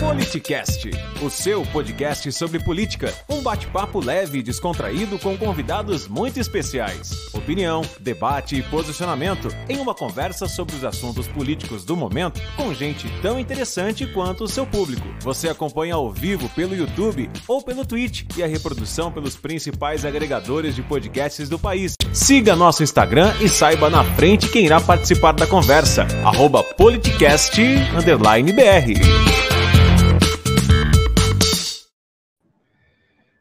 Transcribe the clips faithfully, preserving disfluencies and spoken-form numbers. Politicast, o seu podcast sobre política. Um bate-papo leve e descontraído com convidados muito especiais. Opinião, debate e posicionamento em uma conversa sobre os assuntos políticos do momento com gente tão interessante quanto o seu público. Você acompanha ao vivo pelo YouTube ou pelo Twitch e a reprodução pelos principais agregadores de podcasts do país. Siga nosso Instagram e saiba na frente quem irá participar da conversa. Arroba Politicast, underline B R.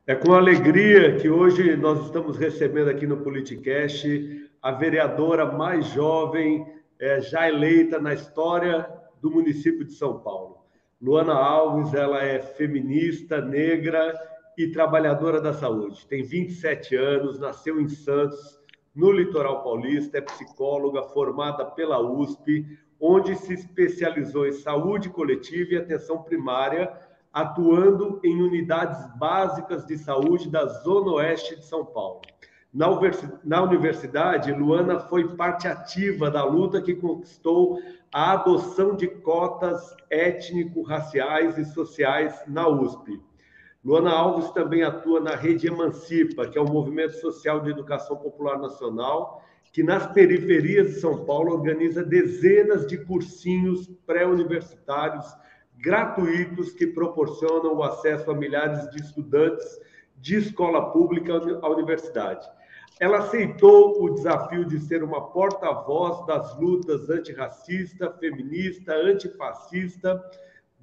É com alegria que hoje nós estamos recebendo aqui no Politicast a vereadora mais jovem é, já eleita na história do município de São Paulo. Luana Alves, ela é feminista, negra e trabalhadora da saúde. Tem vinte e sete anos, nasceu em Santos, no litoral paulista, é psicóloga formada pela U S P, onde se especializou em saúde coletiva e atenção primária, atuando em unidades básicas de saúde da Zona Oeste de São Paulo. Na universidade, Luana foi parte ativa da luta que conquistou a adoção de cotas étnico-raciais e sociais na U S P. Luana Alves também atua na Rede Emancipa, que é o Movimento Social de Educação Popular Nacional, que nas periferias de São Paulo organiza dezenas de cursinhos pré-universitários gratuitos que proporcionam o acesso a milhares de estudantes de escola pública à universidade. Ela aceitou o desafio de ser uma porta-voz das lutas antirracista, feminista, antifascista,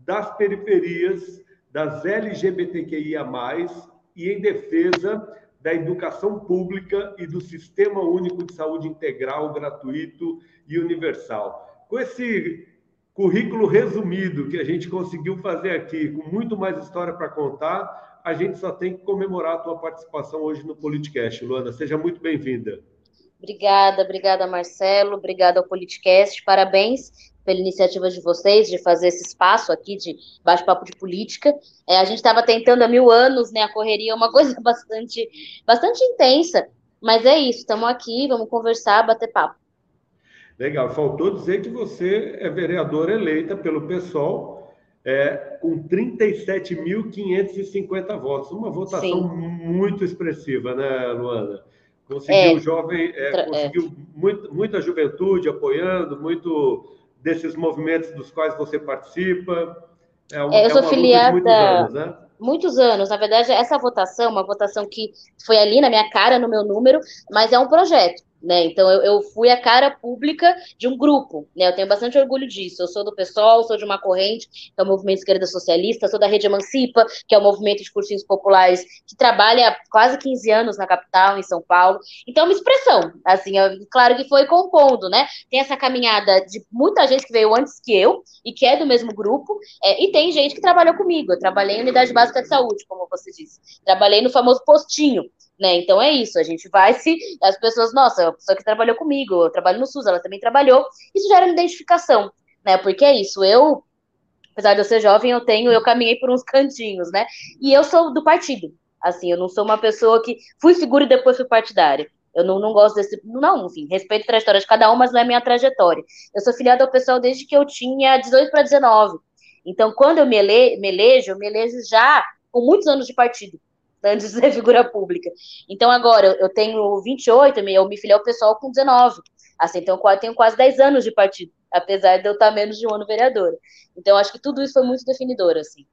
das periferias, das L G B T Q I A mais, e em defesa da educação pública e do Sistema Único de Saúde Integral, gratuito e universal. Com esse currículo resumido que a gente conseguiu fazer aqui, com muito mais história para contar, a gente só tem que comemorar a tua participação hoje no Politicast. Luana, seja muito bem-vinda. Obrigada, obrigada, Marcelo, obrigada ao Politicast, parabéns pela iniciativa de vocês, de fazer esse espaço aqui de bate-papo de política. É, a gente estava tentando há mil anos, né, a correria é uma coisa bastante, bastante intensa, mas é isso, estamos aqui, vamos conversar, bater papo. Legal, faltou dizer que você é vereadora eleita pelo P SOL é, com trinta e sete mil quinhentos e cinquenta votos. Uma votação Sim. muito expressiva, né, Luana? Conseguiu, é, jovem, é, tra- conseguiu é. muito, muita juventude apoiando, muito desses movimentos dos quais você participa. É uma, é, eu sou é uma filiada... luta de muitos anos, né? Muitos anos, na verdade, essa votação, uma votação que foi ali na minha cara, no meu número, mas é um projeto, né? Então, eu, eu fui a cara pública de um grupo, né? Eu tenho bastante orgulho disso. Eu sou do P SOL, sou de uma corrente, que é o Movimento Esquerda Socialista, sou da Rede Emancipa, que é o movimento de cursinhos populares, que trabalha há quase quinze anos na capital, em São Paulo. Então, é uma expressão, assim, eu, claro que foi compondo, né? Tem essa caminhada de muita gente que veio antes que eu, e que é do mesmo grupo, é, e tem gente que trabalhou comigo. Eu trabalhei em Unidade Básica de Saúde, como você disse. Trabalhei no famoso postinho, né? Então é isso, a gente vai se... As pessoas, nossa, a pessoa que trabalhou comigo, eu trabalho no SUS, ela também trabalhou. Isso gera uma identificação, né? Porque é isso, eu, apesar de eu ser jovem, eu tenho, eu caminhei por uns cantinhos, né? E eu sou do partido, assim, eu não sou uma pessoa que fui figura e depois fui partidária. Eu não, não gosto desse... Não, enfim, respeito a trajetória de cada um, mas não é a minha trajetória. Eu sou filiada ao P SOL desde que eu tinha dezoito para dezenove. Então, quando eu me, ele, me elejo, eu me elejo já com muitos anos de partido, antes de ser figura pública. Então, agora, eu tenho vinte e oito, eu me filiei ao P SOL com dezenove. Assim, então, eu tenho quase dez anos de partido, apesar de eu estar menos de um ano vereadora. Então, acho que tudo isso foi muito definidor, assim.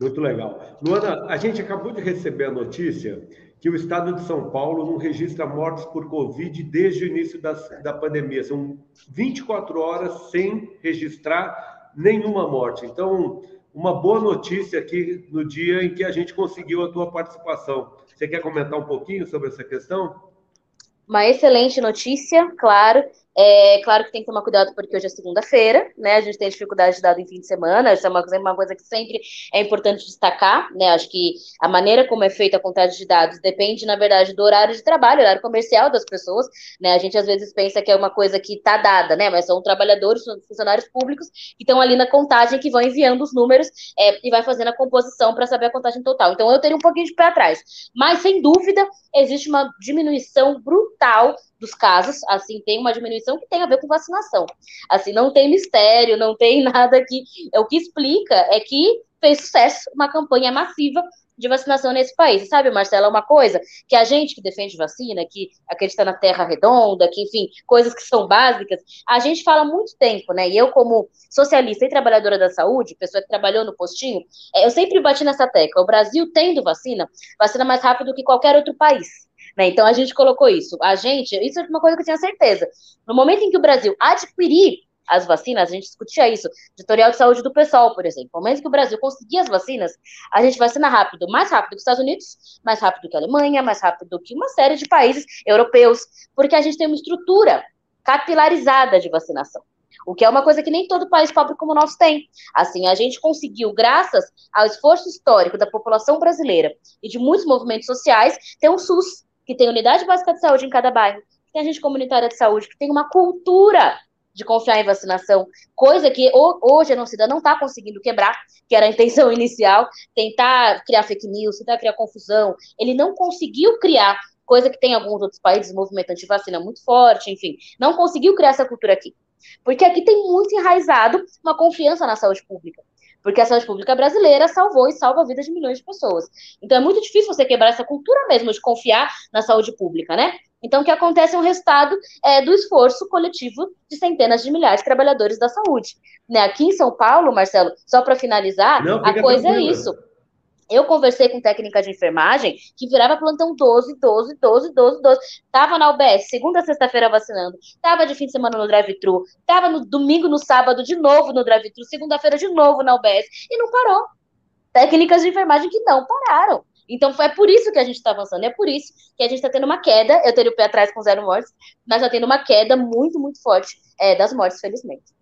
Muito legal. Luana, a gente acabou de receber a notícia que o estado de São Paulo não registra mortes por Covid desde o início da, da pandemia. São vinte e quatro horas sem registrar nenhuma morte. Então, uma boa notícia aqui no dia em que a gente conseguiu a tua participação. Você quer comentar um pouquinho sobre essa questão? Uma excelente notícia, claro. É claro que tem que tomar cuidado porque hoje é segunda-feira, né? A gente tem dificuldade de dado em fim de semana, isso é uma, uma coisa que sempre é importante destacar, né? Acho que a maneira como é feita a contagem de dados depende, na verdade, do horário de trabalho, horário comercial das pessoas, né? A gente às vezes pensa que é uma coisa que está dada, né? Mas são trabalhadores, são funcionários públicos que estão ali na contagem, que vão enviando os números é, e vai fazendo a composição para saber a contagem total. Então eu teria um pouquinho de pé atrás. Mas, sem dúvida, existe uma diminuição brutal dos casos, assim, tem uma diminuição que tem a ver com vacinação. Assim, não tem mistério, não tem nada que... O que explica é que fez sucesso uma campanha massiva de vacinação nesse país. Sabe, Marcela, é uma coisa que a gente que defende vacina, que acredita na terra redonda, que, enfim, coisas que são básicas, a gente fala há muito tempo, né? E eu, como socialista e trabalhadora da saúde, pessoa que trabalhou no postinho, eu sempre bati nessa tecla. O Brasil, tendo vacina, vacina mais rápido que qualquer outro país. Né? Então, a gente colocou isso. A gente, isso é uma coisa que eu tinha certeza. No momento em que o Brasil adquirir as vacinas, a gente discutia isso, editorial de saúde do P S O L, por exemplo. No momento que o Brasil conseguir as vacinas, a gente vacina rápido, mais rápido que os Estados Unidos, mais rápido que a Alemanha, mais rápido que uma série de países europeus, porque a gente tem uma estrutura capilarizada de vacinação. O que é uma coisa que nem todo país pobre como o nosso tem. Assim, a gente conseguiu, graças ao esforço histórico da população brasileira e de muitos movimentos sociais, ter um SUS, que tem unidade básica de saúde em cada bairro, que tem agente comunitária de saúde, que tem uma cultura de confiar em vacinação, coisa que hoje a nossa cidade não está conseguindo quebrar, que era a intenção inicial, tentar criar fake news, tentar criar confusão. Ele não conseguiu criar, coisa que tem em alguns outros países, movimento antivacina muito forte, enfim, não conseguiu criar essa cultura aqui. Porque aqui tem muito enraizado uma confiança na saúde pública. Porque a saúde pública brasileira salvou e salva a vida de milhões de pessoas. Então é muito difícil você quebrar essa cultura mesmo de confiar na saúde pública, né? Então o que acontece é um resultado é, do esforço coletivo de centenas de milhares de trabalhadores da saúde. Né? Aqui em São Paulo, Marcelo, só para finalizar, Não, a coisa tranquilo. é isso. Eu conversei com técnica de enfermagem que virava plantão doze, doze, doze, doze, doze. Tava na U B S, segunda, sexta-feira vacinando. Tava de fim de semana no drive-thru. Tava no domingo, no sábado, de novo no drive-thru. Segunda-feira, de novo na U B S. E não parou. Técnicas de enfermagem que não pararam. Então, é por isso que a gente está avançando. É por isso que a gente está tendo uma queda. Eu teria o pé atrás com zero mortes. Mas está tendo uma queda muito, muito forte é, das mortes, felizmente.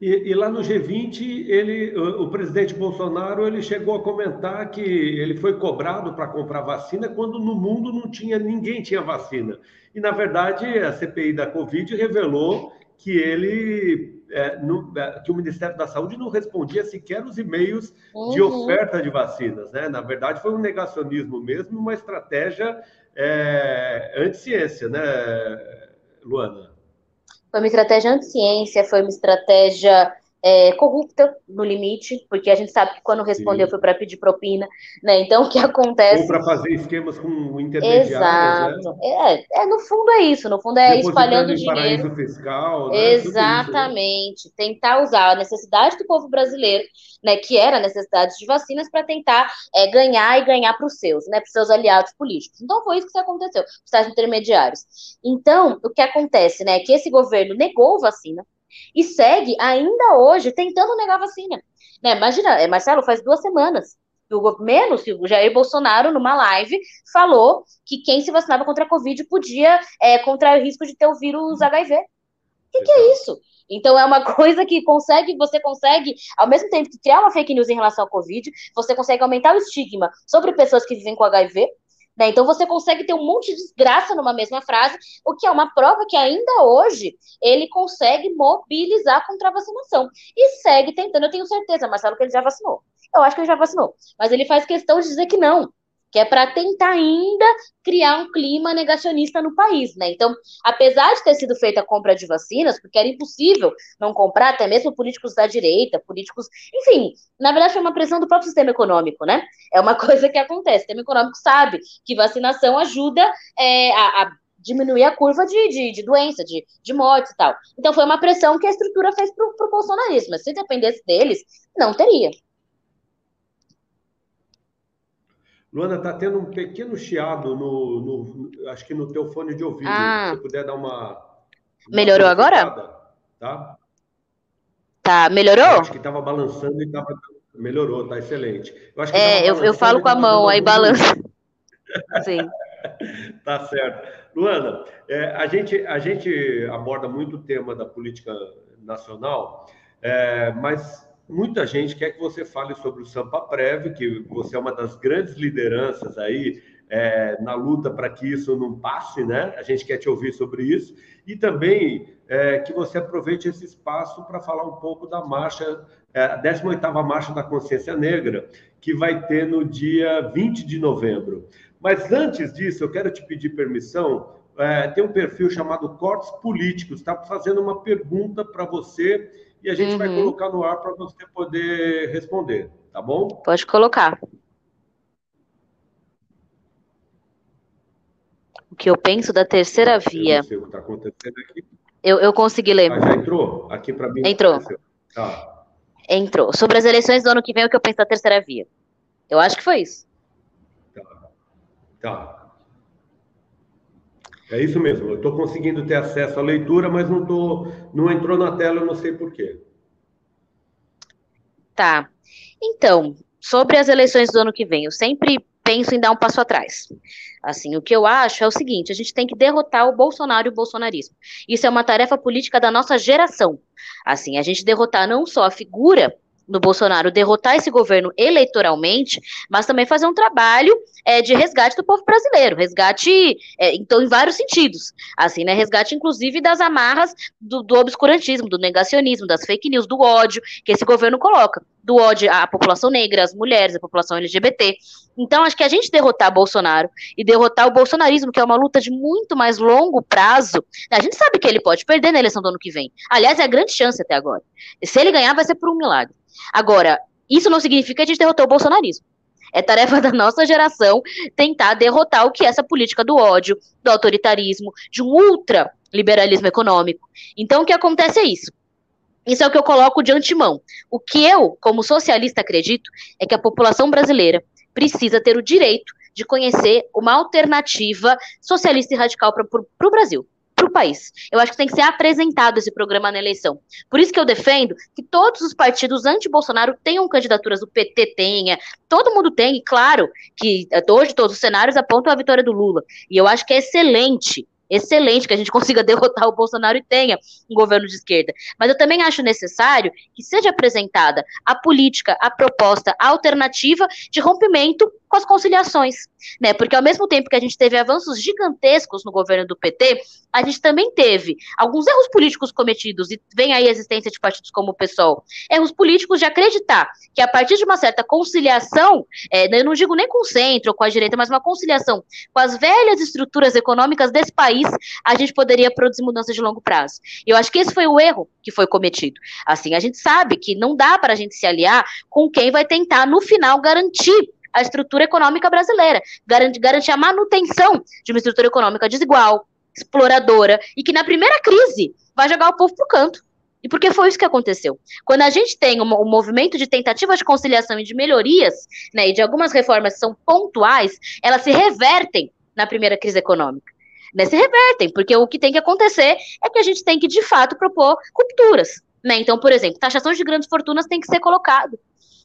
E, e lá no G vinte, ele, o, o presidente Bolsonaro ele chegou a comentar que ele foi cobrado para comprar vacina quando no mundo não tinha, ninguém tinha vacina. E, na verdade, a C P I da Covid revelou que, ele, é, no, que o Ministério da Saúde não respondia sequer os e-mails uhum. de oferta de vacinas. Né? Na verdade, foi um negacionismo mesmo, uma estratégia é, anti-ciência, né, Luana? Foi uma estratégia anti-ciência, foi uma estratégia é, corrupta, no limite, porque a gente sabe que quando respondeu Sim. foi para pedir propina, né? Então, o que acontece... Ou para fazer esquemas com intermediários, Exato. Né? É, é, no fundo é isso, no fundo é espalhando dinheiro. Paraíso fiscal, né? Exatamente. Isso, né? Tentar usar a necessidade do povo brasileiro, né, que era a necessidade de vacinas, para tentar é, ganhar e ganhar para os seus, né, para os seus aliados políticos. Então, foi isso que aconteceu, para os tais intermediários. Então, o que acontece, né, é que esse governo negou vacina e segue, ainda hoje, tentando negar vacina. Né, imagina, Marcelo, faz duas semanas, o, menos que o Jair Bolsonaro, numa live, falou que quem se vacinava contra a Covid podia é, contrair o risco de ter o vírus H I V. O que, que é isso? Então, é uma coisa que consegue, você consegue, ao mesmo tempo que criar uma fake news em relação à Covid, você consegue aumentar o estigma sobre pessoas que vivem com H I V, né? Então, você consegue ter um monte de desgraça numa mesma frase, o que é uma prova que ainda hoje ele consegue mobilizar contra a vacinação. E segue tentando, eu tenho certeza, Marcelo, que ele já vacinou. Eu acho que ele já vacinou, mas ele faz questão de dizer que não. Que é para tentar ainda criar um clima negacionista no país, né? Então, apesar de ter sido feita a compra de vacinas, porque era impossível não comprar, até mesmo políticos da direita, políticos... Enfim, na verdade foi uma pressão do próprio sistema econômico, né? É uma coisa que acontece. O sistema econômico sabe que vacinação ajuda é, a, a diminuir a curva de, de, de doença, de, de morte e tal. Então, foi uma pressão que a estrutura fez pro, pro bolsonarismo. Mas se dependesse deles, não teria. Luana, está tendo um pequeno chiado, no, no, no, acho que no teu fone de ouvido. Ah. Se você puder dar uma... uma melhorou agora? Tá? Tá, melhorou? Eu acho que estava balançando e estava... Melhorou, tá excelente. Eu acho que é, eu, eu falo com a mão, aí balança. Sim. Tá certo. Luana, é, a, gente, a gente aborda muito o tema da política nacional, é, mas... Muita gente quer que você fale sobre o SampaPrev, que você é uma das grandes lideranças aí é, na luta para que isso não passe, né? A gente quer te ouvir sobre isso. E também é, que você aproveite esse espaço para falar um pouco da marcha, é, a décima oitava Marcha da Consciência Negra, que vai ter no dia vinte de novembro. Mas antes disso, eu quero te pedir permissão é, tem um perfil chamado Cortes Políticos, está fazendo uma pergunta para você e a gente uhum. vai colocar no ar para você poder responder, tá bom? Pode colocar. O que eu penso da terceira via. Eu não sei o que está acontecendo aqui. Eu, eu consegui ler. Ah, já entrou? Aqui para mim. Entrou. Ah. Entrou. Sobre as eleições do ano que vem, o que eu penso da terceira via. Eu acho que foi isso. Tá. Tá. É isso mesmo. Eu estou conseguindo ter acesso à leitura, mas não, tô, não entrou na tela, eu não sei por quê. Tá. Então, sobre as eleições do ano que vem, eu sempre penso em dar um passo atrás. Assim, o que eu acho é o seguinte, a gente tem que derrotar o Bolsonaro e o bolsonarismo. Isso é uma tarefa política da nossa geração. Assim, a gente derrotar não só a figura do Bolsonaro, derrotar esse governo eleitoralmente, mas também fazer um trabalho é, de resgate do povo brasileiro, resgate, é, então, em vários sentidos. Assim, né, resgate, inclusive, das amarras do, do obscurantismo, do negacionismo, das fake news, do ódio que esse governo coloca. Do ódio à população negra, às mulheres, à população L G B T. Então, acho que a gente derrotar Bolsonaro e derrotar o bolsonarismo, que é uma luta de muito mais longo prazo, a gente sabe que ele pode perder na eleição do ano que vem. Aliás, é a grande chance até agora. E se ele ganhar, vai ser por um milagre. Agora, isso não significa que a gente derrotou o bolsonarismo. É tarefa da nossa geração tentar derrotar o que é essa política do ódio, do autoritarismo, de um ultraliberalismo econômico. Então, o que acontece é isso. Isso é o que eu coloco de antemão. O que eu, como socialista, acredito é que a população brasileira precisa ter o direito de conhecer uma alternativa socialista e radical para o Brasil, para o país. Eu acho que tem que ser apresentado esse programa na eleição. Por isso que eu defendo que todos os partidos anti-Bolsonaro tenham candidaturas, o P T tenha, todo mundo tem, e claro que hoje todos os cenários apontam a vitória do Lula. E eu acho que é excelente. Excelente que a gente consiga derrotar o Bolsonaro e tenha um governo de esquerda. Mas eu também acho necessário que seja apresentada a política, a proposta, a alternativa de rompimento com as conciliações, né? Porque ao mesmo tempo que a gente teve avanços gigantescos no governo do P T, a gente também teve alguns erros políticos cometidos, e vem aí a existência de partidos como o P SOL, erros políticos de acreditar que a partir de uma certa conciliação, é, eu não digo nem com o centro ou com a direita, mas uma conciliação com as velhas estruturas econômicas desse país, a gente poderia produzir mudanças de longo prazo. E eu acho que esse foi o erro que foi cometido. Assim, a gente sabe que não dá para a gente se aliar com quem vai tentar, no final, garantir a estrutura econômica brasileira, garantir a manutenção de uma estrutura econômica desigual, exploradora, e que na primeira crise vai jogar o povo pro canto. E porque foi isso que aconteceu. Quando a gente tem um, um movimento de tentativas de conciliação e de melhorias, né, e de algumas reformas que são pontuais, elas se revertem na primeira crise econômica. Né, se revertem, porque o que tem que acontecer é que a gente tem que, de fato, propor rupturas. Né? Então, por exemplo, taxação de grandes fortunas tem que ser colocado.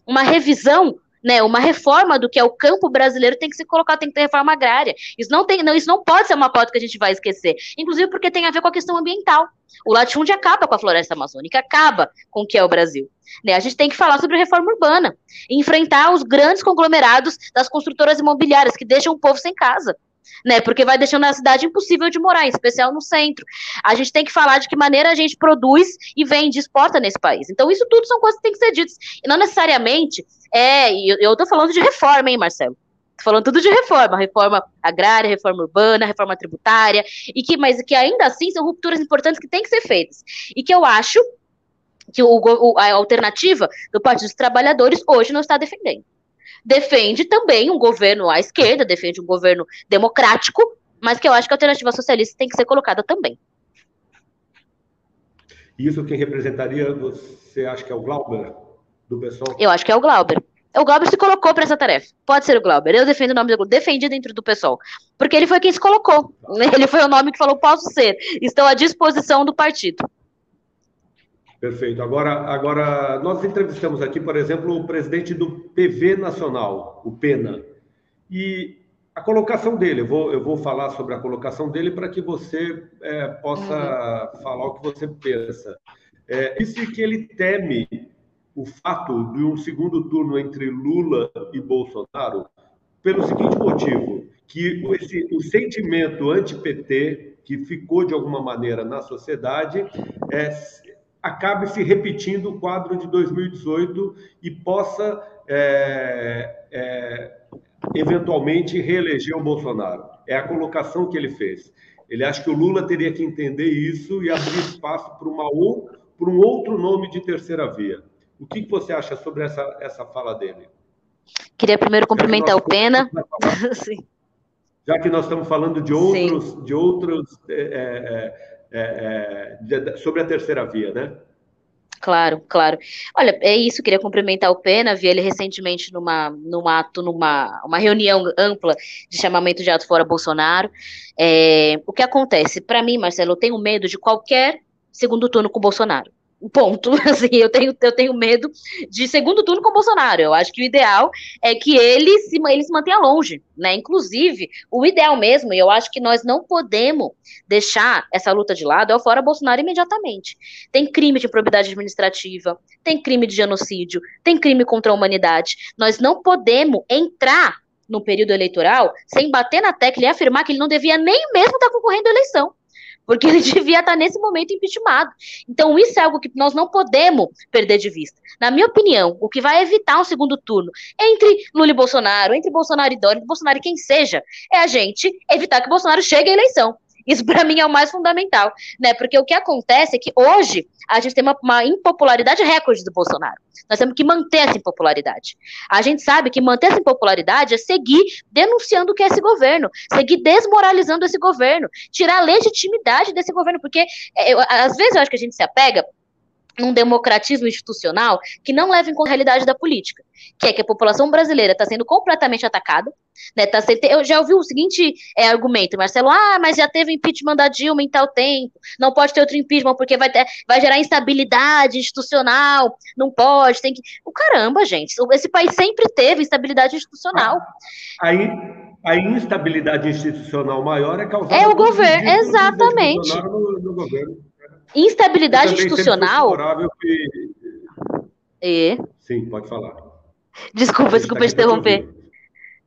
Uma revisão, né, uma reforma do que é o campo brasileiro tem que se colocar, tem que ter reforma agrária. Isso não, tem, não, isso não pode ser uma pauta que a gente vai esquecer, inclusive porque tem a ver com a questão ambiental. O latifúndio acaba com a floresta amazônica, acaba com o que é o Brasil. Né, a gente tem que falar sobre reforma urbana, enfrentar os grandes conglomerados das construtoras imobiliárias que deixam o povo sem casa. Né, porque vai deixando a cidade impossível de morar, em especial no centro. A gente tem que falar de que maneira a gente produz e vende, exporta nesse país. Então isso tudo são coisas que têm que ser ditas. E não necessariamente, é, eu estou falando de reforma, hein, Marcelo? Estou falando tudo de reforma, reforma agrária, reforma urbana, reforma tributária, e que, mas que ainda assim são rupturas importantes que têm que ser feitas. E que eu acho que o, o, a alternativa do Partido dos Trabalhadores hoje não está defendendo. Defende também um governo à esquerda, defende um governo democrático, mas que eu acho que a alternativa socialista tem que ser colocada também. Isso quem representaria, você acha que é o Glauber do P SOL? Eu acho que é o Glauber. O Glauber se colocou para essa tarefa. Pode ser o Glauber. Eu defendo o nome do Glauber. Defendi dentro do P SOL. Porque ele foi quem se colocou. Ele foi o nome que falou, posso ser. Estou à disposição do partido. Perfeito. Agora, agora, nós entrevistamos aqui, por exemplo, o presidente do P V Nacional, o Pena, e a colocação dele, eu vou, eu vou falar sobre a colocação dele para que você é, possa uhum. falar o que você pensa. É, disse que ele teme o fato de um segundo turno entre Lula e Bolsonaro pelo seguinte motivo, que esse, o sentimento anti-P T que ficou, de alguma maneira, na sociedade é... acabe se repetindo o quadro de dois mil e dezoito e possa, é, é, eventualmente, reeleger o Bolsonaro. É a colocação que ele fez. Ele acha que o Lula teria que entender isso e abrir espaço para uma ou, para um outro nome de terceira via. O que você acha sobre essa, essa fala dele? Queria primeiro cumprimentar o Pena. Sim. Já que nós estamos falando de outros, de outros é, é, é, de, sobre a terceira via, né? Claro, claro. Olha, é isso, queria cumprimentar o Pena, vi ele recentemente numa, numa, ato, numa uma reunião ampla de chamamento de ato fora Bolsonaro. É, o que acontece? Para mim, Marcelo, eu tenho medo de qualquer segundo turno com o Bolsonaro. Ponto, assim, eu tenho, eu tenho medo de segundo turno com o Bolsonaro. Eu acho que o ideal é que ele se, ele se mantenha longe, né? Inclusive, o ideal mesmo, e eu acho que nós não podemos deixar essa luta de lado, é o fora Bolsonaro imediatamente. Tem crime de improbidade administrativa, tem crime de genocídio, tem crime contra a humanidade. Nós não podemos entrar no período eleitoral sem bater na tecla e afirmar que ele não devia nem mesmo estar concorrendo à eleição, porque ele devia estar nesse momento impeachmentado. Então isso é algo que nós não podemos perder de vista. Na minha opinião, o que vai evitar um segundo turno entre Lula e Bolsonaro, entre Bolsonaro e Dória, entre Bolsonaro e quem seja, é a gente evitar que Bolsonaro chegue à eleição. Isso para mim é o mais fundamental, né? Porque o que acontece é que hoje a gente tem uma, uma impopularidade recorde do Bolsonaro. Nós temos que manter essa impopularidade. A gente sabe que manter essa impopularidade é seguir denunciando o que é esse governo, seguir desmoralizando esse governo, tirar a legitimidade desse governo, porque eu, às vezes eu acho que a gente se apega num democratismo institucional que não leva em conta a realidade da política, que é que a população brasileira está sendo completamente atacada, né, tá sendo, eu já ouvi o seguinte é, argumento, Marcelo, ah, mas já teve impeachment da Dilma em tal tempo, não pode ter outro impeachment porque vai, ter, vai gerar instabilidade institucional, não pode, tem que... O caramba, gente, esse país sempre teve instabilidade institucional. Aí, a instabilidade institucional maior é causada... É o governo, exatamente. No, no governo. Instabilidade institucional... Que... E... Sim, pode falar. Desculpa, desculpa te interromper.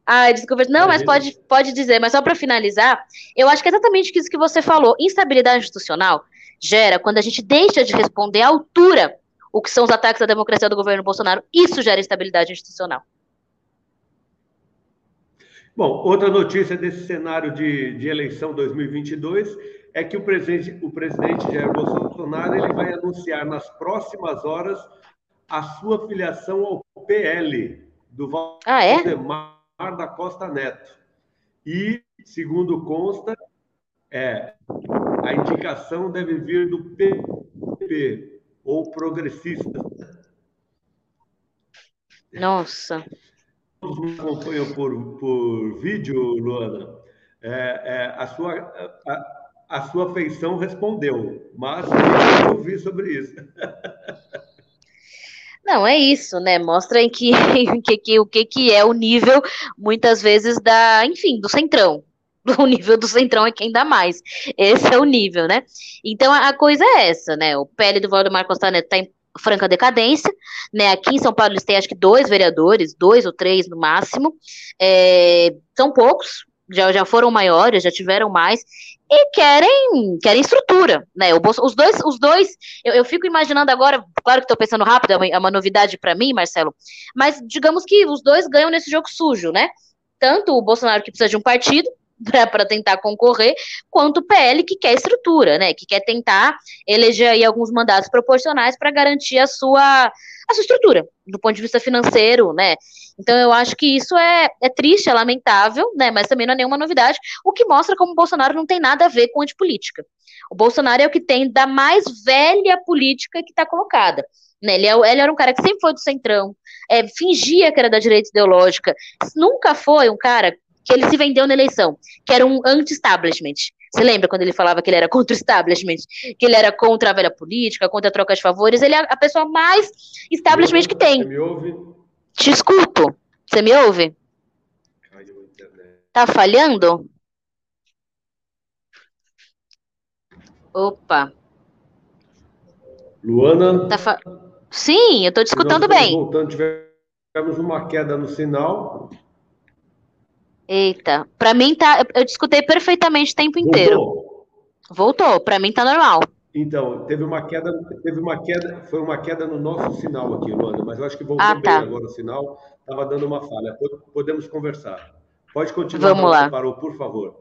Ai, desculpa. Não, mas pode, pode dizer, mas só para finalizar, eu acho que é exatamente isso que você falou. Instabilidade institucional gera quando a gente deixa de responder à altura o que são os ataques à democracia do governo Bolsonaro. Isso gera instabilidade institucional. Bom, outra notícia desse cenário de, de eleição dois mil e vinte e dois... é que o presidente, o presidente Jair Bolsonaro ele vai anunciar nas próximas horas a sua filiação ao P L, do Valdemar ah, é? da Costa Neto. E, segundo consta, é, a indicação deve vir do P P, ou progressista. Nossa! Todos me acompanham por, por vídeo, Luana. É, é, a sua... A, A sua feição respondeu, mas eu ouvi sobre isso. Não, é isso, né? Mostra em que, em que, que, o que, que é o nível, muitas vezes, da, enfim, do centrão. O nível do centrão é quem dá mais. Esse é o nível, né? Então, a, a coisa é essa, né? O P L do Valdemar Costa Neto está em franca decadência, né? Aqui em São Paulo eles têm, acho que, dois vereadores, dois ou três no máximo. É, são poucos. Já, já foram maiores, já tiveram mais, e querem, querem estrutura, né, o Bolso, os dois, os dois eu, eu fico imaginando agora, claro que estou pensando rápido, é uma, é uma novidade para mim, Marcelo, mas digamos que os dois ganham nesse jogo sujo, né, tanto o Bolsonaro que precisa de um partido para tentar concorrer, quanto o P L que quer estrutura, né, que quer tentar eleger aí alguns mandatos proporcionais para garantir a sua, a sua estrutura, do ponto de vista financeiro, né, então eu acho que isso é, é triste, é lamentável, né, mas também não é nenhuma novidade, o que mostra como o Bolsonaro não tem nada a ver com antipolítica. O Bolsonaro é o que tem da mais velha política que está colocada. Né, ele, ele era um cara que sempre foi do centrão, é, fingia que era da direita ideológica, nunca foi um cara que ele se vendeu na eleição, que era um anti-establishment. Você lembra quando ele falava que ele era contra o establishment? Que ele era contra a velha política, contra a troca de favores? Ele é a pessoa mais establishment que tem. Você me ouve? Te escuto. Você me ouve? Caiu a internet. Tá falhando? Opa. Luana? Tá fa... Sim, eu tô te escutando bem. Voltando, tivemos uma queda no sinal... Eita, pra mim tá, eu escutei perfeitamente o tempo inteiro. Voltou. Voltou, pra mim tá normal. Então, teve uma queda, teve uma queda, foi uma queda no nosso sinal aqui, Luana, mas eu acho que voltou ah, tá. bem agora o sinal, tava dando uma falha. Podemos conversar. Pode continuar, Vamos lá. Parou, por favor.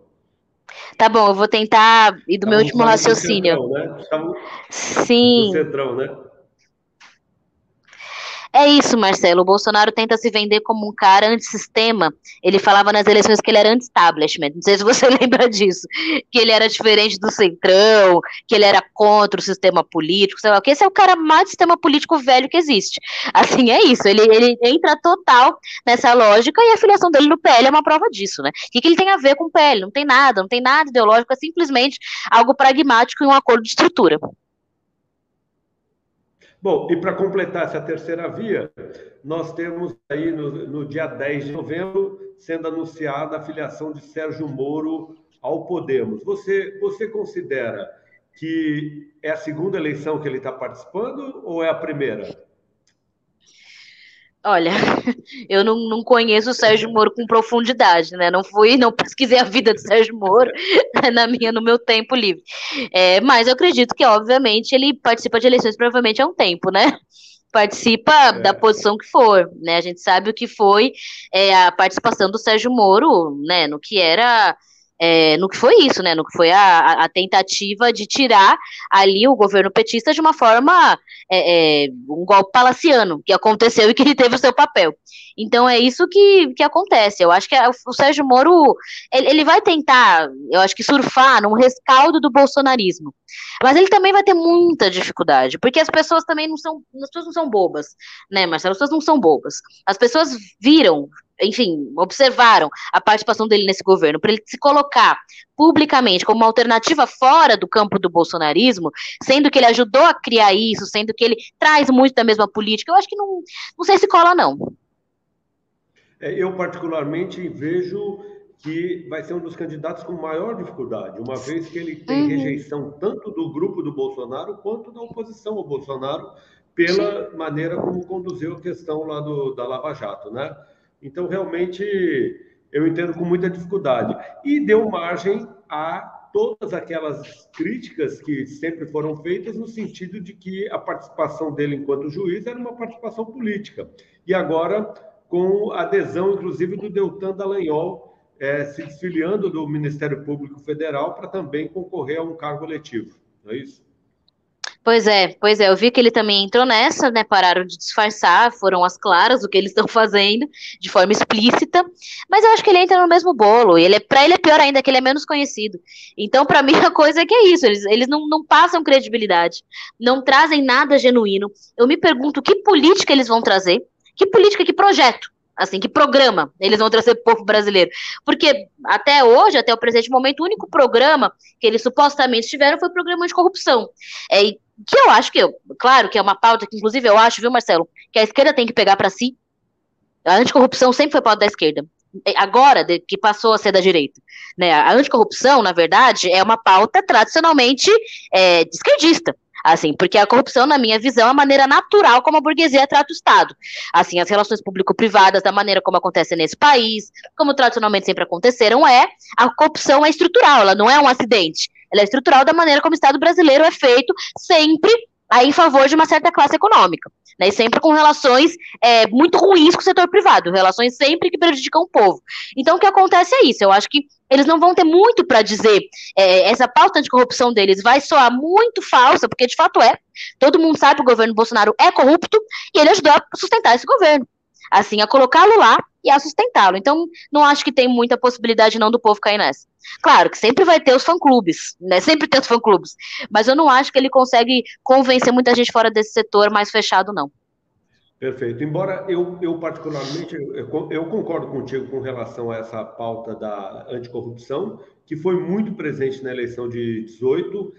Tá bom, eu vou tentar ir do tá meu último raciocínio. Centrão, né? tá Sim. Centrão, né? É isso, Marcelo. O Bolsonaro tenta se vender como um cara antissistema. Ele falava nas eleições que ele era anti-establishment. Não sei se você lembra disso. Que ele era diferente do Centrão, que ele era contra o sistema político, sei lá o que. Esse é o cara mais sistema político velho que existe. Assim, é isso. Ele, ele entra total nessa lógica e a filiação dele no P L é uma prova disso, né? O que, que ele tem a ver com o P L? Não tem nada, não tem nada ideológico. É simplesmente algo pragmático e um acordo de estrutura. Bom, e para completar essa terceira via, nós temos aí no, no dia dez de novembro sendo anunciada a filiação de Sérgio Moro ao Podemos. Você, você considera que é a segunda eleição que ele está participando ou é a primeira? Olha, eu não, não conheço o Sérgio Moro com profundidade, né? Não fui, não pesquisei a vida do Sérgio Moro na minha, no meu tempo livre. É, mas eu acredito que, obviamente, ele participa de eleições provavelmente há um tempo, né? Participa é. da posição que for, né? A gente sabe o que foi é, a participação do Sérgio Moro, né? No que era... É, no que foi isso, né? No que foi a, a tentativa de tirar ali o governo petista de uma forma, é, é, um golpe palaciano, que aconteceu e que ele teve o seu papel. Então é isso que, que acontece. Eu acho que a, o Sérgio Moro, ele, ele vai tentar, eu acho que surfar num rescaldo do bolsonarismo. Mas ele também vai ter muita dificuldade, porque as pessoas também não são, as pessoas não são bobas, né, Marcelo? As pessoas não são bobas. As pessoas viram, enfim, observaram a participação dele nesse governo, para ele se colocar publicamente como uma alternativa fora do campo do bolsonarismo, sendo que ele ajudou a criar isso, sendo que ele traz muito da mesma política, eu acho que não, não sei se cola, não. É, eu, particularmente, vejo que vai ser um dos candidatos com maior dificuldade, uma vez que ele tem uhum. rejeição tanto do grupo do Bolsonaro quanto da oposição ao Bolsonaro, pela Sim. maneira como conduziu a questão lá do, da Lava Jato, né? Então, realmente, eu entendo com muita dificuldade. E deu margem a todas aquelas críticas que sempre foram feitas no sentido de que a participação dele enquanto juiz era uma participação política. E agora, com a adesão, inclusive, do Deltan Dallagnol, é, se desfiliando do Ministério Público Federal para também concorrer a um cargo eletivo. Não é isso? Pois é, pois é, eu vi que ele também entrou nessa, né, pararam de disfarçar, foram às claras o que eles estão fazendo, de forma explícita, mas eu acho que ele entra no mesmo bolo, e ele é, pra ele é pior ainda, que ele é menos conhecido, então pra mim a coisa é que é isso, eles, eles não, não passam credibilidade, não trazem nada genuíno, eu me pergunto que política eles vão trazer, que política, que projeto, assim, que programa eles vão trazer para o povo brasileiro, porque até hoje, até o presente momento, o único programa que eles supostamente tiveram foi o programa de corrupção, é, e que eu acho que, eu, claro, que é uma pauta que, inclusive, eu acho, viu, Marcelo, que a esquerda tem que pegar para si. A anticorrupção sempre foi pauta da esquerda. Agora, de, que passou a ser da direita. Né? A anticorrupção, na verdade, é uma pauta tradicionalmente é, esquerdista. Assim, porque a corrupção, na minha visão, é a maneira natural como a burguesia trata o Estado. Assim, as relações público-privadas, da maneira como acontece nesse país, como tradicionalmente sempre aconteceram, é a corrupção é estrutural, ela não é um acidente. Ela é estrutural da maneira como o Estado brasileiro é feito, sempre aí em favor de uma certa classe econômica, né, e sempre com relações é, muito ruins com o setor privado, relações sempre que prejudicam o povo. Então, o que acontece é isso, eu acho que eles não vão ter muito para dizer, é, essa pauta anticorrupção deles vai soar muito falsa, porque de fato é, todo mundo sabe que o governo Bolsonaro é corrupto, e ele ajudou a sustentar esse governo, assim, a colocá-lo lá e a sustentá-lo. Então, não acho que tem muita possibilidade não do povo cair nessa. Claro que sempre vai ter os fã-clubes, né? Sempre tem os fã-clubes, mas eu não acho que ele consegue convencer muita gente fora desse setor mais fechado, não. Perfeito. Embora eu, eu particularmente, eu, eu concordo contigo com relação a essa pauta da anticorrupção, que foi muito presente na eleição de dezoito,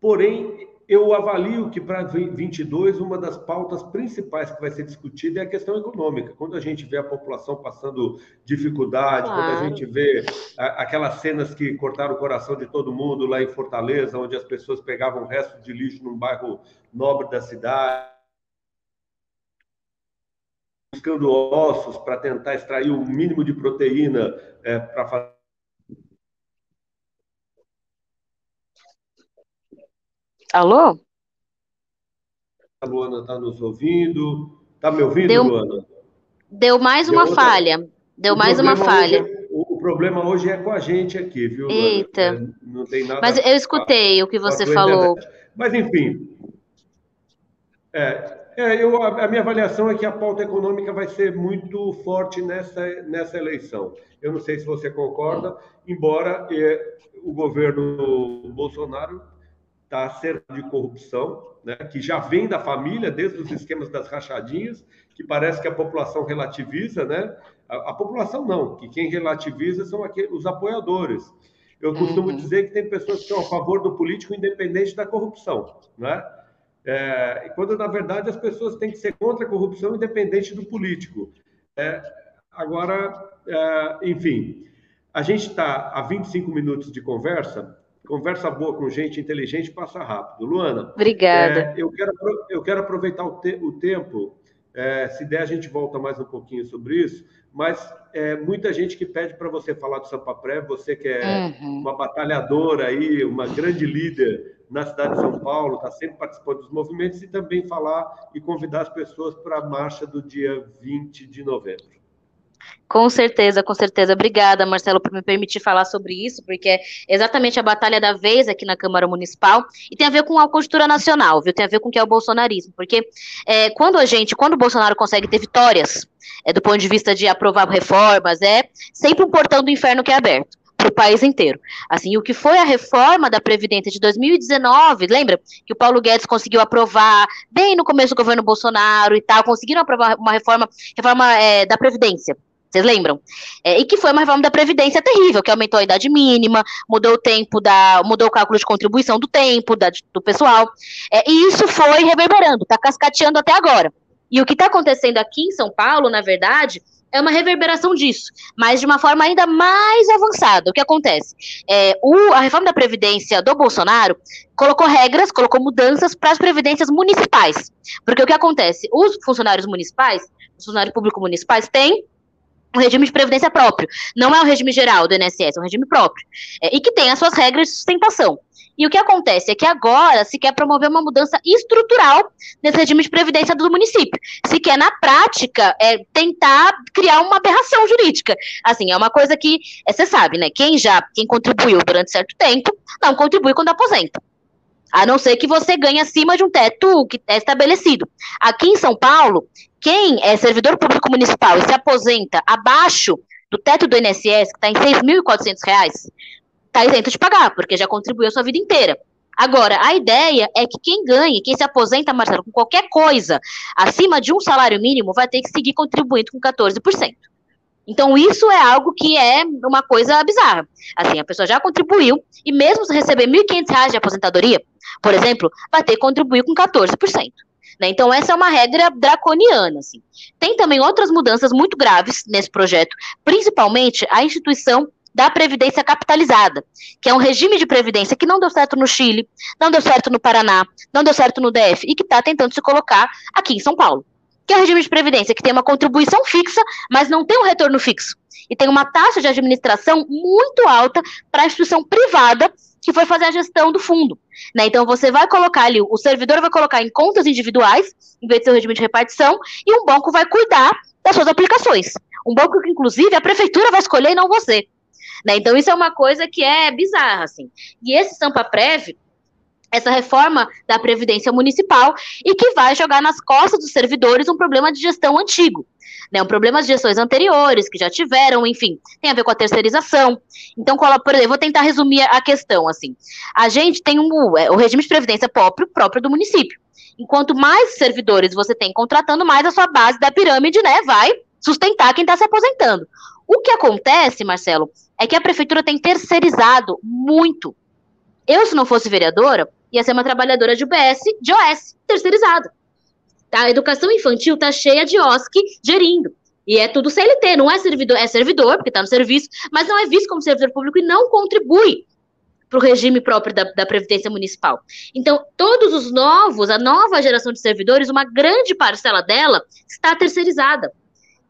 porém, eu avalio que para vinte e dois, uma das pautas principais que vai ser discutida é a questão econômica. Quando a gente vê a população passando dificuldade, claro. Quando a gente vê a, aquelas cenas que cortaram o coração de todo mundo lá em Fortaleza, onde as pessoas pegavam resto de lixo num bairro nobre da cidade, buscando ossos para tentar extrair o mínimo de proteína é, para fazer... Alô? A Luana está nos ouvindo. Está me ouvindo, deu, Luana? Deu mais uma deu outra... falha. Deu o mais uma falha. É, o, o problema hoje é com a gente aqui, viu? Eita. Não, não tem nada. Mas eu escutei a, o que você falou. Internet. Mas, enfim. É, é, eu, a, a minha avaliação é que a pauta econômica vai ser muito forte nessa, nessa eleição. Eu não sei se você concorda, embora é, o governo Bolsonaro está cercado de corrupção, né, que já vem da família, desde os esquemas das rachadinhas, que parece que a população relativiza, né? A, a população não, que quem relativiza são aqueles, os apoiadores. Eu costumo uhum. dizer que tem pessoas que são a favor do político independente da corrupção, né? É, quando, na verdade, as pessoas têm que ser contra a corrupção independente do político. É, agora, é, enfim, a gente está há vinte e cinco minutos de conversa, conversa boa com gente inteligente passa rápido. Luana, obrigada. É, eu, quero, eu quero aproveitar o, te, o tempo, é, se der a gente volta mais um pouquinho sobre isso, mas é, muita gente que pede para você falar do SampaPrev, você que é uhum. uma batalhadora, aí, uma grande líder na cidade de São Paulo, está sempre participando dos movimentos, e também falar e convidar as pessoas para a marcha do dia vinte de novembro. Com certeza, com certeza. Obrigada, Marcelo, por me permitir falar sobre isso, porque é exatamente a batalha da vez aqui na Câmara Municipal, e tem a ver com a conjuntura nacional, viu? Tem a ver com o que é o bolsonarismo, porque é, quando a gente, quando o Bolsonaro consegue ter vitórias, é, do ponto de vista de aprovar reformas, é sempre um portão do inferno que é aberto para o país inteiro. Assim, o que foi a reforma da Previdência de dois mil e dezenove, lembra? Que o Paulo Guedes conseguiu aprovar bem no começo do governo Bolsonaro e tal, conseguiram aprovar uma reforma, reforma é, da Previdência. Vocês lembram? É, e que foi uma reforma da Previdência terrível, que aumentou a idade mínima, mudou o tempo da, mudou o cálculo de contribuição do tempo, da, do pessoal. É, e isso foi reverberando, está cascateando até agora. E o que está acontecendo aqui em São Paulo, na verdade, é uma reverberação disso, mas de uma forma ainda mais avançada. O que acontece? É, o, a reforma da Previdência do Bolsonaro colocou regras, colocou mudanças para as previdências municipais. Porque o que acontece? Os funcionários municipais, os funcionários públicos municipais têm um regime de previdência próprio. Não é o regime geral do I N S S, é um regime próprio. É, e que tem as suas regras de sustentação. E o que acontece é que agora se quer promover uma mudança estrutural nesse regime de previdência do município. Se quer, na prática, é tentar criar uma aberração jurídica. Assim, é uma coisa que, é, você sabe, né? Quem já, quem contribuiu durante certo tempo, não contribui quando aposenta. A não ser que você ganhe acima de um teto que é estabelecido. Aqui em São Paulo, quem é servidor público municipal e se aposenta abaixo do teto do I N S S, que está em seis mil e quatrocentos reais, está isento de pagar, porque já contribuiu a sua vida inteira. Agora, a ideia é que quem ganha, quem se aposenta, Marcelo, com qualquer coisa acima de um salário mínimo, vai ter que seguir contribuindo com quatorze por cento. Então, isso é algo que é uma coisa bizarra. Assim, a pessoa já contribuiu, e mesmo se receber mil e quinhentos reais de aposentadoria, por exemplo, vai ter que contribuir com quatorze por cento. Né? Então, essa é uma regra draconiana. Assim. Tem também outras mudanças muito graves nesse projeto, principalmente a instituição da Previdência Capitalizada, que é um regime de previdência que não deu certo no Chile, não deu certo no Paraná, não deu certo no D F, e que está tentando se colocar aqui em São Paulo. Que é um regime de previdência que tem uma contribuição fixa, mas não tem um retorno fixo. E tem uma taxa de administração muito alta para a instituição privada que foi fazer a gestão do fundo. Né? Então, você vai colocar ali, o servidor vai colocar em contas individuais, em vez de ser um regime de repartição, e um banco vai cuidar das suas aplicações. Um banco que, inclusive, a prefeitura vai escolher e não você. Né? Então, isso é uma coisa que é bizarra, assim. E esse SampaPrev, essa reforma da Previdência Municipal, e que vai jogar nas costas dos servidores um problema de gestão antigo, né, um problema de gestões anteriores, que já tiveram, enfim, tem a ver com a terceirização. Então, por exemplo, vou tentar resumir a questão, assim, a gente tem um, o regime de previdência próprio, próprio do município, enquanto mais servidores você tem contratando, mais a sua base da pirâmide, né, vai sustentar quem está se aposentando. O que acontece, Marcelo, é que a prefeitura tem terceirizado muito. Eu, se não fosse vereadora, ia ser uma trabalhadora de U B S, de O S, terceirizada. Tá? A educação infantil tá cheia de O S C gerindo. E é tudo C L T, não é servidor, é servidor, porque tá no serviço, mas não é visto como servidor público e não contribui para o regime próprio da, da Previdência Municipal. Então, todos os novos, a nova geração de servidores, uma grande parcela dela está terceirizada.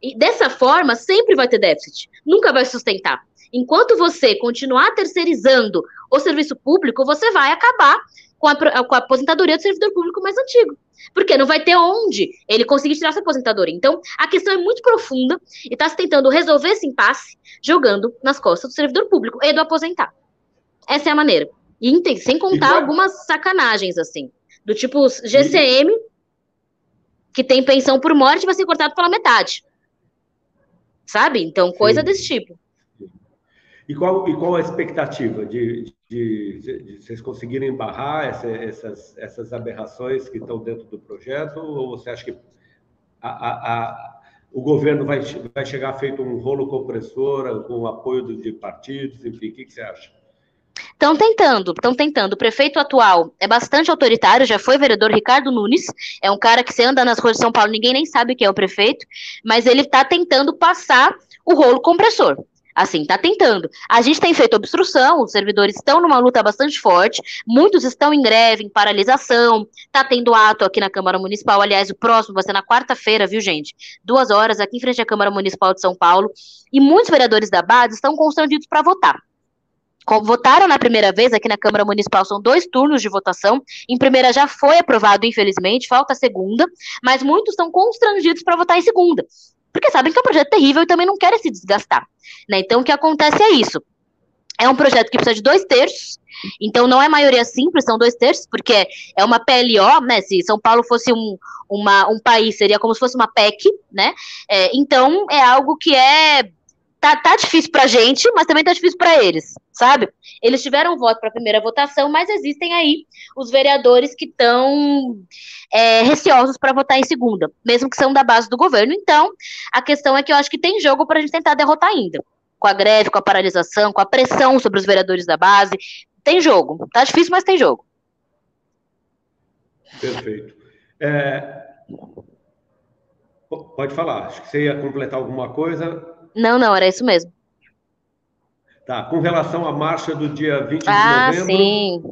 E dessa forma, sempre vai ter déficit, nunca vai sustentar. Enquanto você continuar terceirizando o serviço público, você vai acabar com a, com a aposentadoria do servidor público mais antigo. Porque não vai ter onde ele conseguir tirar essa aposentadoria. Então, a questão é muito profunda e está se tentando resolver esse impasse jogando nas costas do servidor público e do aposentado. Essa é a maneira. E sem contar algumas sacanagens, assim, do tipo G C M, que tem pensão por morte, vai ser cortado pela metade. Sabe? Então, coisa Sim. desse tipo. E qual, e qual a expectativa de, de, de, de vocês conseguirem barrar essa, essas, essas aberrações que estão dentro do projeto? Ou você acha que a, a, a, o governo vai, vai chegar feito um rolo compressor com o apoio de partidos? Enfim, o que, que você acha? Estão tentando, estão tentando. O prefeito atual é bastante autoritário, já foi vereador Ricardo Nunes, é um cara que você anda nas ruas de São Paulo, ninguém nem sabe quem é o prefeito, mas ele está tentando passar o rolo compressor. Assim, tá tentando. A gente tem feito obstrução, os servidores estão numa luta bastante forte, muitos estão em greve, em paralisação, tá tendo ato aqui na Câmara Municipal, aliás, o próximo vai ser na quarta-feira, viu, gente? Duas horas, aqui em frente à Câmara Municipal de São Paulo, e muitos vereadores da base estão constrangidos para votar. Votaram na primeira vez aqui na Câmara Municipal, são dois turnos de votação, em primeira já foi aprovado, infelizmente, falta a segunda, mas muitos estão constrangidos para votar em segunda. Porque sabem que é um projeto terrível e também não querem se desgastar. Né? Então, o que acontece é isso. É um projeto que precisa de dois terços, então não é maioria simples, são dois terços, porque é uma P L O, né? Se São Paulo fosse um, uma, um país, seria como se fosse uma P E C, né? É, então, é algo que é... Tá, tá difícil pra gente, mas também tá difícil pra eles, sabe? Eles tiveram voto pra primeira votação, mas existem aí os vereadores que estão é, receosos pra votar em segunda, mesmo que são da base do governo. Então, a questão é que eu acho que tem jogo pra gente tentar derrotar ainda. Com a greve, com a paralisação, com a pressão sobre os vereadores da base. Tem jogo. Tá difícil, mas tem jogo. Perfeito. É... Pode falar. Acho que você ia completar alguma coisa... Não, não, era isso mesmo. Tá, com relação à marcha do dia vinte ah, de novembro... Ah, sim.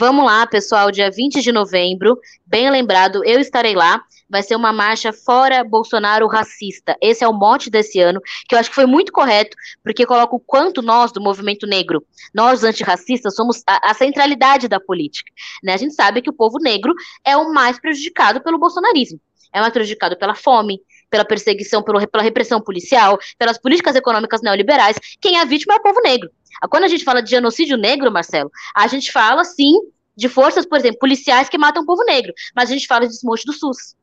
Vamos lá, pessoal, dia vinte de novembro, bem lembrado, eu estarei lá, vai ser uma marcha fora Bolsonaro racista. Esse é o mote desse ano, que eu acho que foi muito correto, porque coloca o quanto nós, do movimento negro, nós antirracistas, somos a, a centralidade da política. Né? A gente sabe que o povo negro é o mais prejudicado pelo bolsonarismo. É mais prejudicado pela fome, pela perseguição, pela repressão policial, pelas políticas econômicas neoliberais. Quem é a vítima é o povo negro. Quando a gente fala de genocídio negro, Marcelo, a gente fala, sim, de forças, por exemplo, policiais que matam o povo negro, mas a gente fala de desmonte do SUS,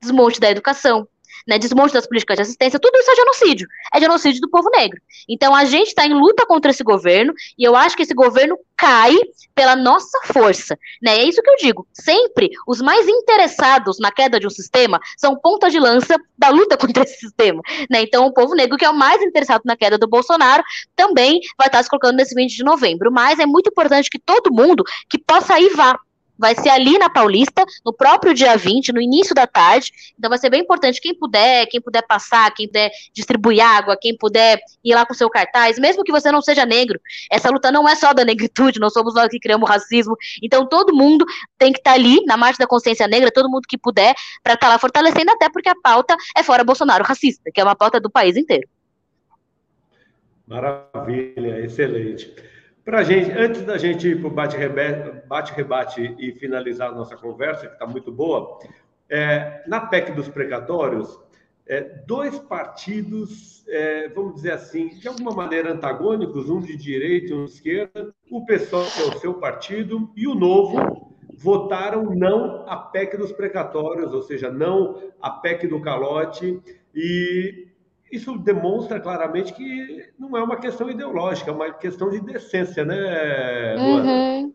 desmonte da educação, né, desmonte das políticas de assistência, tudo isso é genocídio, é genocídio do povo negro. Então a gente está em luta contra esse governo e eu acho que esse governo cai pela nossa força, né? É isso que eu digo, sempre os mais interessados na queda de um sistema são ponta de lança da luta contra esse sistema, né? Então o povo negro, que é o mais interessado na queda do Bolsonaro, também vai estar se colocando nesse vinte de novembro, mas é muito importante que todo mundo que possa ir vá. Vai ser ali na Paulista, no próprio dia vinte, no início da tarde. Então vai ser bem importante, quem puder, quem puder passar, quem puder distribuir água, quem puder ir lá com seu cartaz, mesmo que você não seja negro. Essa luta não é só da negritude, não somos nós que criamos o racismo. Então todo mundo tem que estar ali, na Marcha da Consciência Negra, todo mundo que puder, para estar lá fortalecendo, até porque a pauta é fora Bolsonaro racista, que é uma pauta do país inteiro. Maravilha, excelente. Pra gente, antes da gente ir para o bate-rebate e finalizar a nossa conversa, que está muito boa, é, na P E C dos precatórios, é, dois partidos, é, vamos dizer assim, de alguma maneira antagônicos, um de direita e um de esquerda, o PSOL, que é o seu partido, e o Novo, votaram não à P E C dos precatórios, ou seja, não à P E C do calote, e... Isso demonstra claramente que não é uma questão ideológica, é uma questão de decência, né, Luana? Uhum.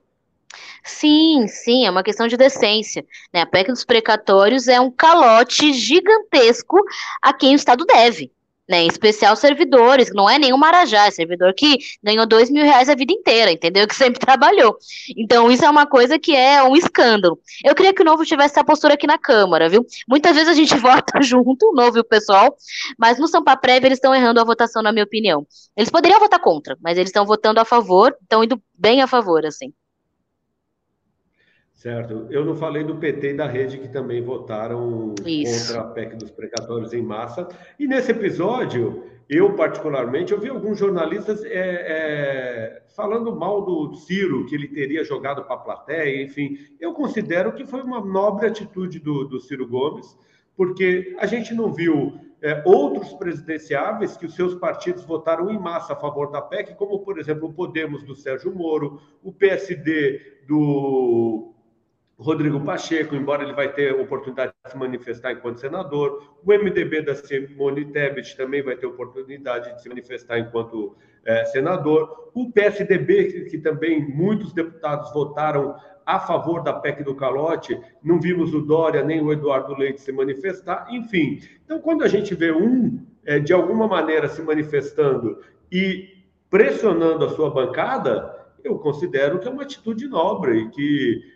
Sim, sim, é uma questão de decência. Né? A P E C dos precatórios é um calote gigantesco a quem o Estado deve. Né, em especial servidores, não é nenhum marajá, é servidor que ganhou dois mil reais a vida inteira, entendeu? Que sempre trabalhou. Então isso é uma coisa que é um escândalo. Eu queria que o Novo tivesse essa postura aqui na Câmara, viu? Muitas vezes a gente vota junto, o Novo e o PSOL, mas no SampaPrev eles estão errando a votação, na minha opinião. Eles poderiam votar contra, mas eles estão votando a favor, estão indo bem a favor, assim. Certo. Eu não falei do P T e da Rede, que também votaram Isso. contra a P E C dos precatórios em massa. E nesse episódio, eu particularmente, eu vi alguns jornalistas é, é, falando mal do Ciro, que ele teria jogado para a plateia, enfim. Eu considero que foi uma nobre atitude do, do Ciro Gomes, porque a gente não viu é, outros presidenciáveis que os seus partidos votaram em massa a favor da P E C, como, por exemplo, o Podemos do Sérgio Moro, o P S D do Rodrigo Pacheco, embora ele vai ter oportunidade de se manifestar enquanto senador, o M D B da Simone Tebet também vai ter oportunidade de se manifestar enquanto é, senador, o P S D B, que, que também muitos deputados votaram a favor da P E C do calote, não vimos o Dória nem o Eduardo Leite se manifestar, enfim. Então, quando a gente vê um, é, de alguma maneira, se manifestando e pressionando a sua bancada, eu considero que é uma atitude nobre e que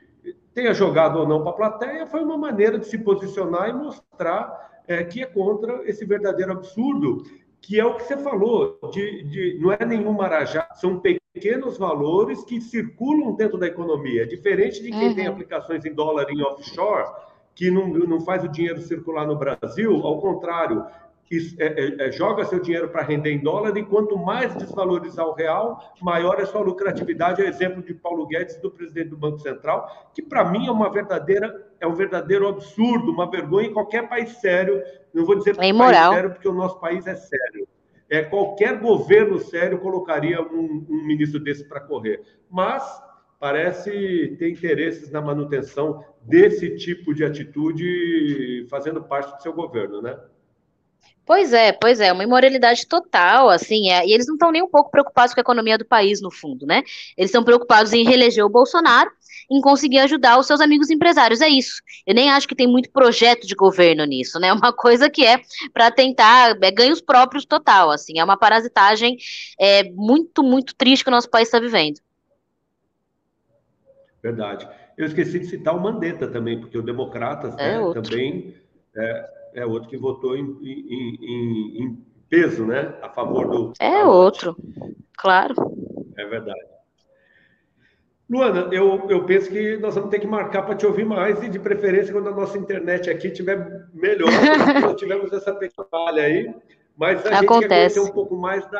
tenha jogado ou não para a plateia, foi uma maneira de se posicionar e mostrar é, que é contra esse verdadeiro absurdo, que é o que você falou, de, de, não é nenhum marajá, são pequenos valores que circulam dentro da economia, diferente de quem uhum. tem aplicações em dólar em offshore, que não, não faz o dinheiro circular no Brasil, ao contrário, isso, é, é, joga seu dinheiro para render em dólar, e quanto mais desvalorizar o real, maior é sua lucratividade. É exemplo de Paulo Guedes, do presidente do Banco Central, que para mim é uma verdadeira, é um verdadeiro absurdo, uma vergonha em qualquer país sério. Não vou dizer é país sério, porque o nosso país é sério. É, qualquer governo sério colocaria um, um ministro desse para correr. Mas parece ter interesses na manutenção desse tipo de atitude fazendo parte do seu governo, né? Pois é, pois é, uma imoralidade total, assim, é, e eles não estão nem um pouco preocupados com a economia do país, no fundo, né? Eles estão preocupados em reeleger o Bolsonaro, em conseguir ajudar os seus amigos empresários, é isso. Eu nem acho que tem muito projeto de governo nisso, né? Uma coisa que é para tentar é, ganhos próprios total, assim, é uma parasitagem é, muito, muito triste que o nosso país está vivendo. Verdade. Eu esqueci de citar o Mandetta também, porque o Democratas é, né, também... É... É outro que votou em, em, em, em peso, né? A favor do... É outro, claro. É verdade. Luana, eu, eu penso que nós vamos ter que marcar para te ouvir mais e, de preferência, quando a nossa internet aqui estiver melhor. Nós tivemos essa pequena falha aí, mas a Acontece. gente quer conhecer um pouco mais da...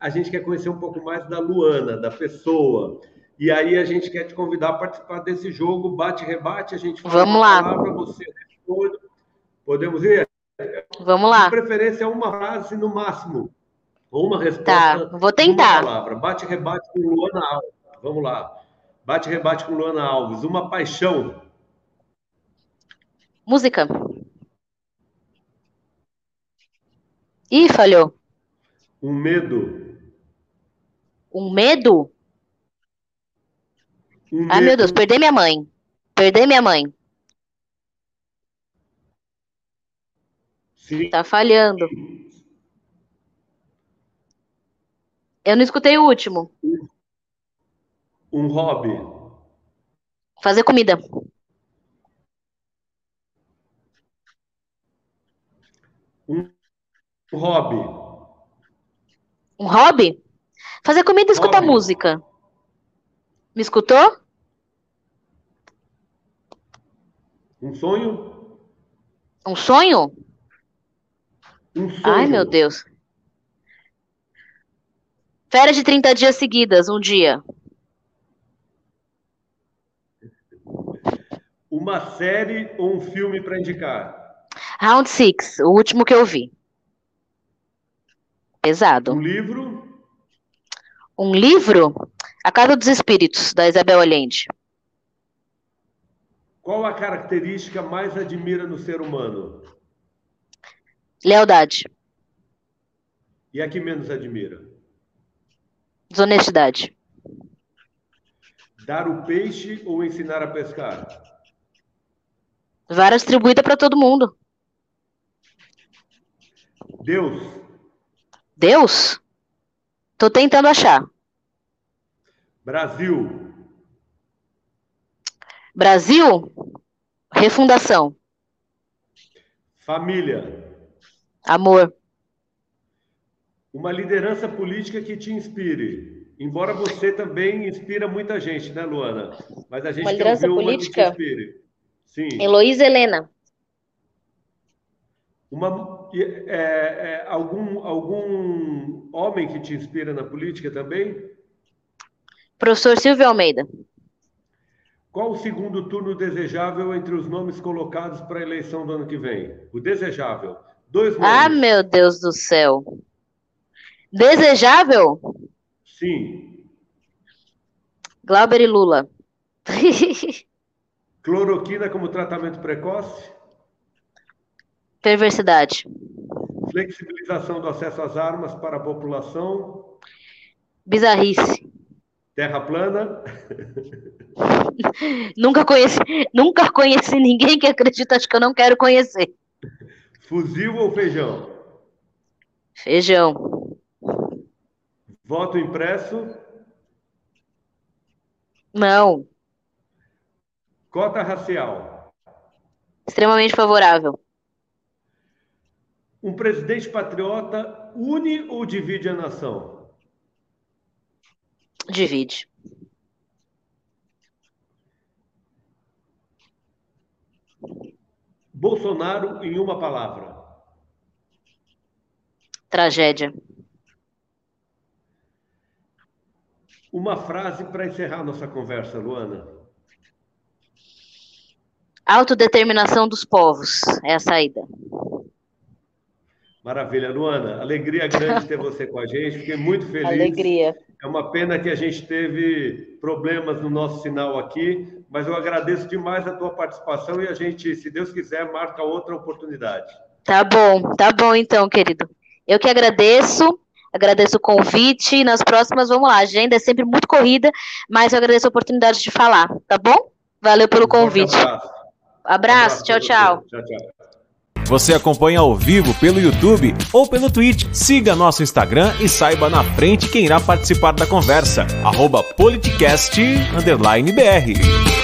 A gente quer conhecer um pouco mais da Luana, da pessoa. E aí a gente quer te convidar a participar desse jogo, bate-rebate, a gente fala para você responde. Podemos ir? Vamos lá. De preferência, uma frase no máximo. Ou uma resposta. Tá, vou tentar. Uma palavra. Bate-rebate com Luana Alves. Vamos lá. Bate-rebate com Luana Alves. Uma paixão. Música. Ih, falhou. Um medo. Um medo? Um Ai, medo. meu Deus, perdi minha mãe. Perdi minha mãe. Sim. Tá falhando. Eu não escutei o último. Um hobby. Fazer comida. Um hobby. Um hobby? Fazer comida e escutar hobby. música. Me escutou? Um sonho? Um sonho? Um Ai, meu Deus. Férias de trinta dias seguidas, um dia. Uma série ou um filme para indicar? Round Six, o último que eu vi. Pesado. Um livro? Um livro? A Casa dos Espíritos, da Isabel Allende. Qual a característica mais admira no ser humano? Lealdade. E a que menos admira? Desonestidade. Dar o peixe ou ensinar a pescar? Vara distribuída para todo mundo. Deus. Deus? Tô tentando achar. Brasil. Brasil? Refundação. Família. Amor. Uma liderança política que te inspire. Embora você também inspira muita gente, né, Luana? Mas a gente uma liderança política? Uma que inspire. Sim. Heloísa Helena. Uma, é, é, algum, algum homem que te inspira na política também? Professor Silvio Almeida. Qual o segundo turno desejável entre os nomes colocados para a eleição do ano que vem? O desejável. Dois nomes. Ah, meu Deus do céu. Desejável? Sim. Glauber e Lula. Cloroquina como tratamento precoce? Perversidade. Flexibilização do acesso às armas para a população? Bizarrice. Terra plana? Nunca conheci, nunca conheci ninguém que acredita, acho que eu não quero conhecer. Fuzil ou feijão? Feijão. Voto impresso? Não. Cota racial? Extremamente favorável. Um presidente patriota une ou divide a nação? Divide. Bolsonaro em uma palavra. Tragédia. Uma frase para encerrar nossa conversa, Luana. Autodeterminação dos povos é a saída. Maravilha, Luana. Alegria grande ter você com a gente. Fiquei muito feliz. Alegria. É uma pena que a gente teve problemas no nosso sinal aqui, mas eu agradeço demais a tua participação e a gente, se Deus quiser, marca outra oportunidade. Tá bom, tá bom então, querido. Eu que agradeço, agradeço o convite e nas próximas, vamos lá, a agenda é sempre muito corrida, mas eu agradeço a oportunidade de falar, tá bom? Valeu pelo convite. Um abraço. Abraço, um abraço, tchau, tchau. Tchau, tchau. Você acompanha ao vivo pelo YouTube ou pelo Twitch. Siga nosso Instagram e saiba na frente quem irá participar da conversa. arroba politicast underline br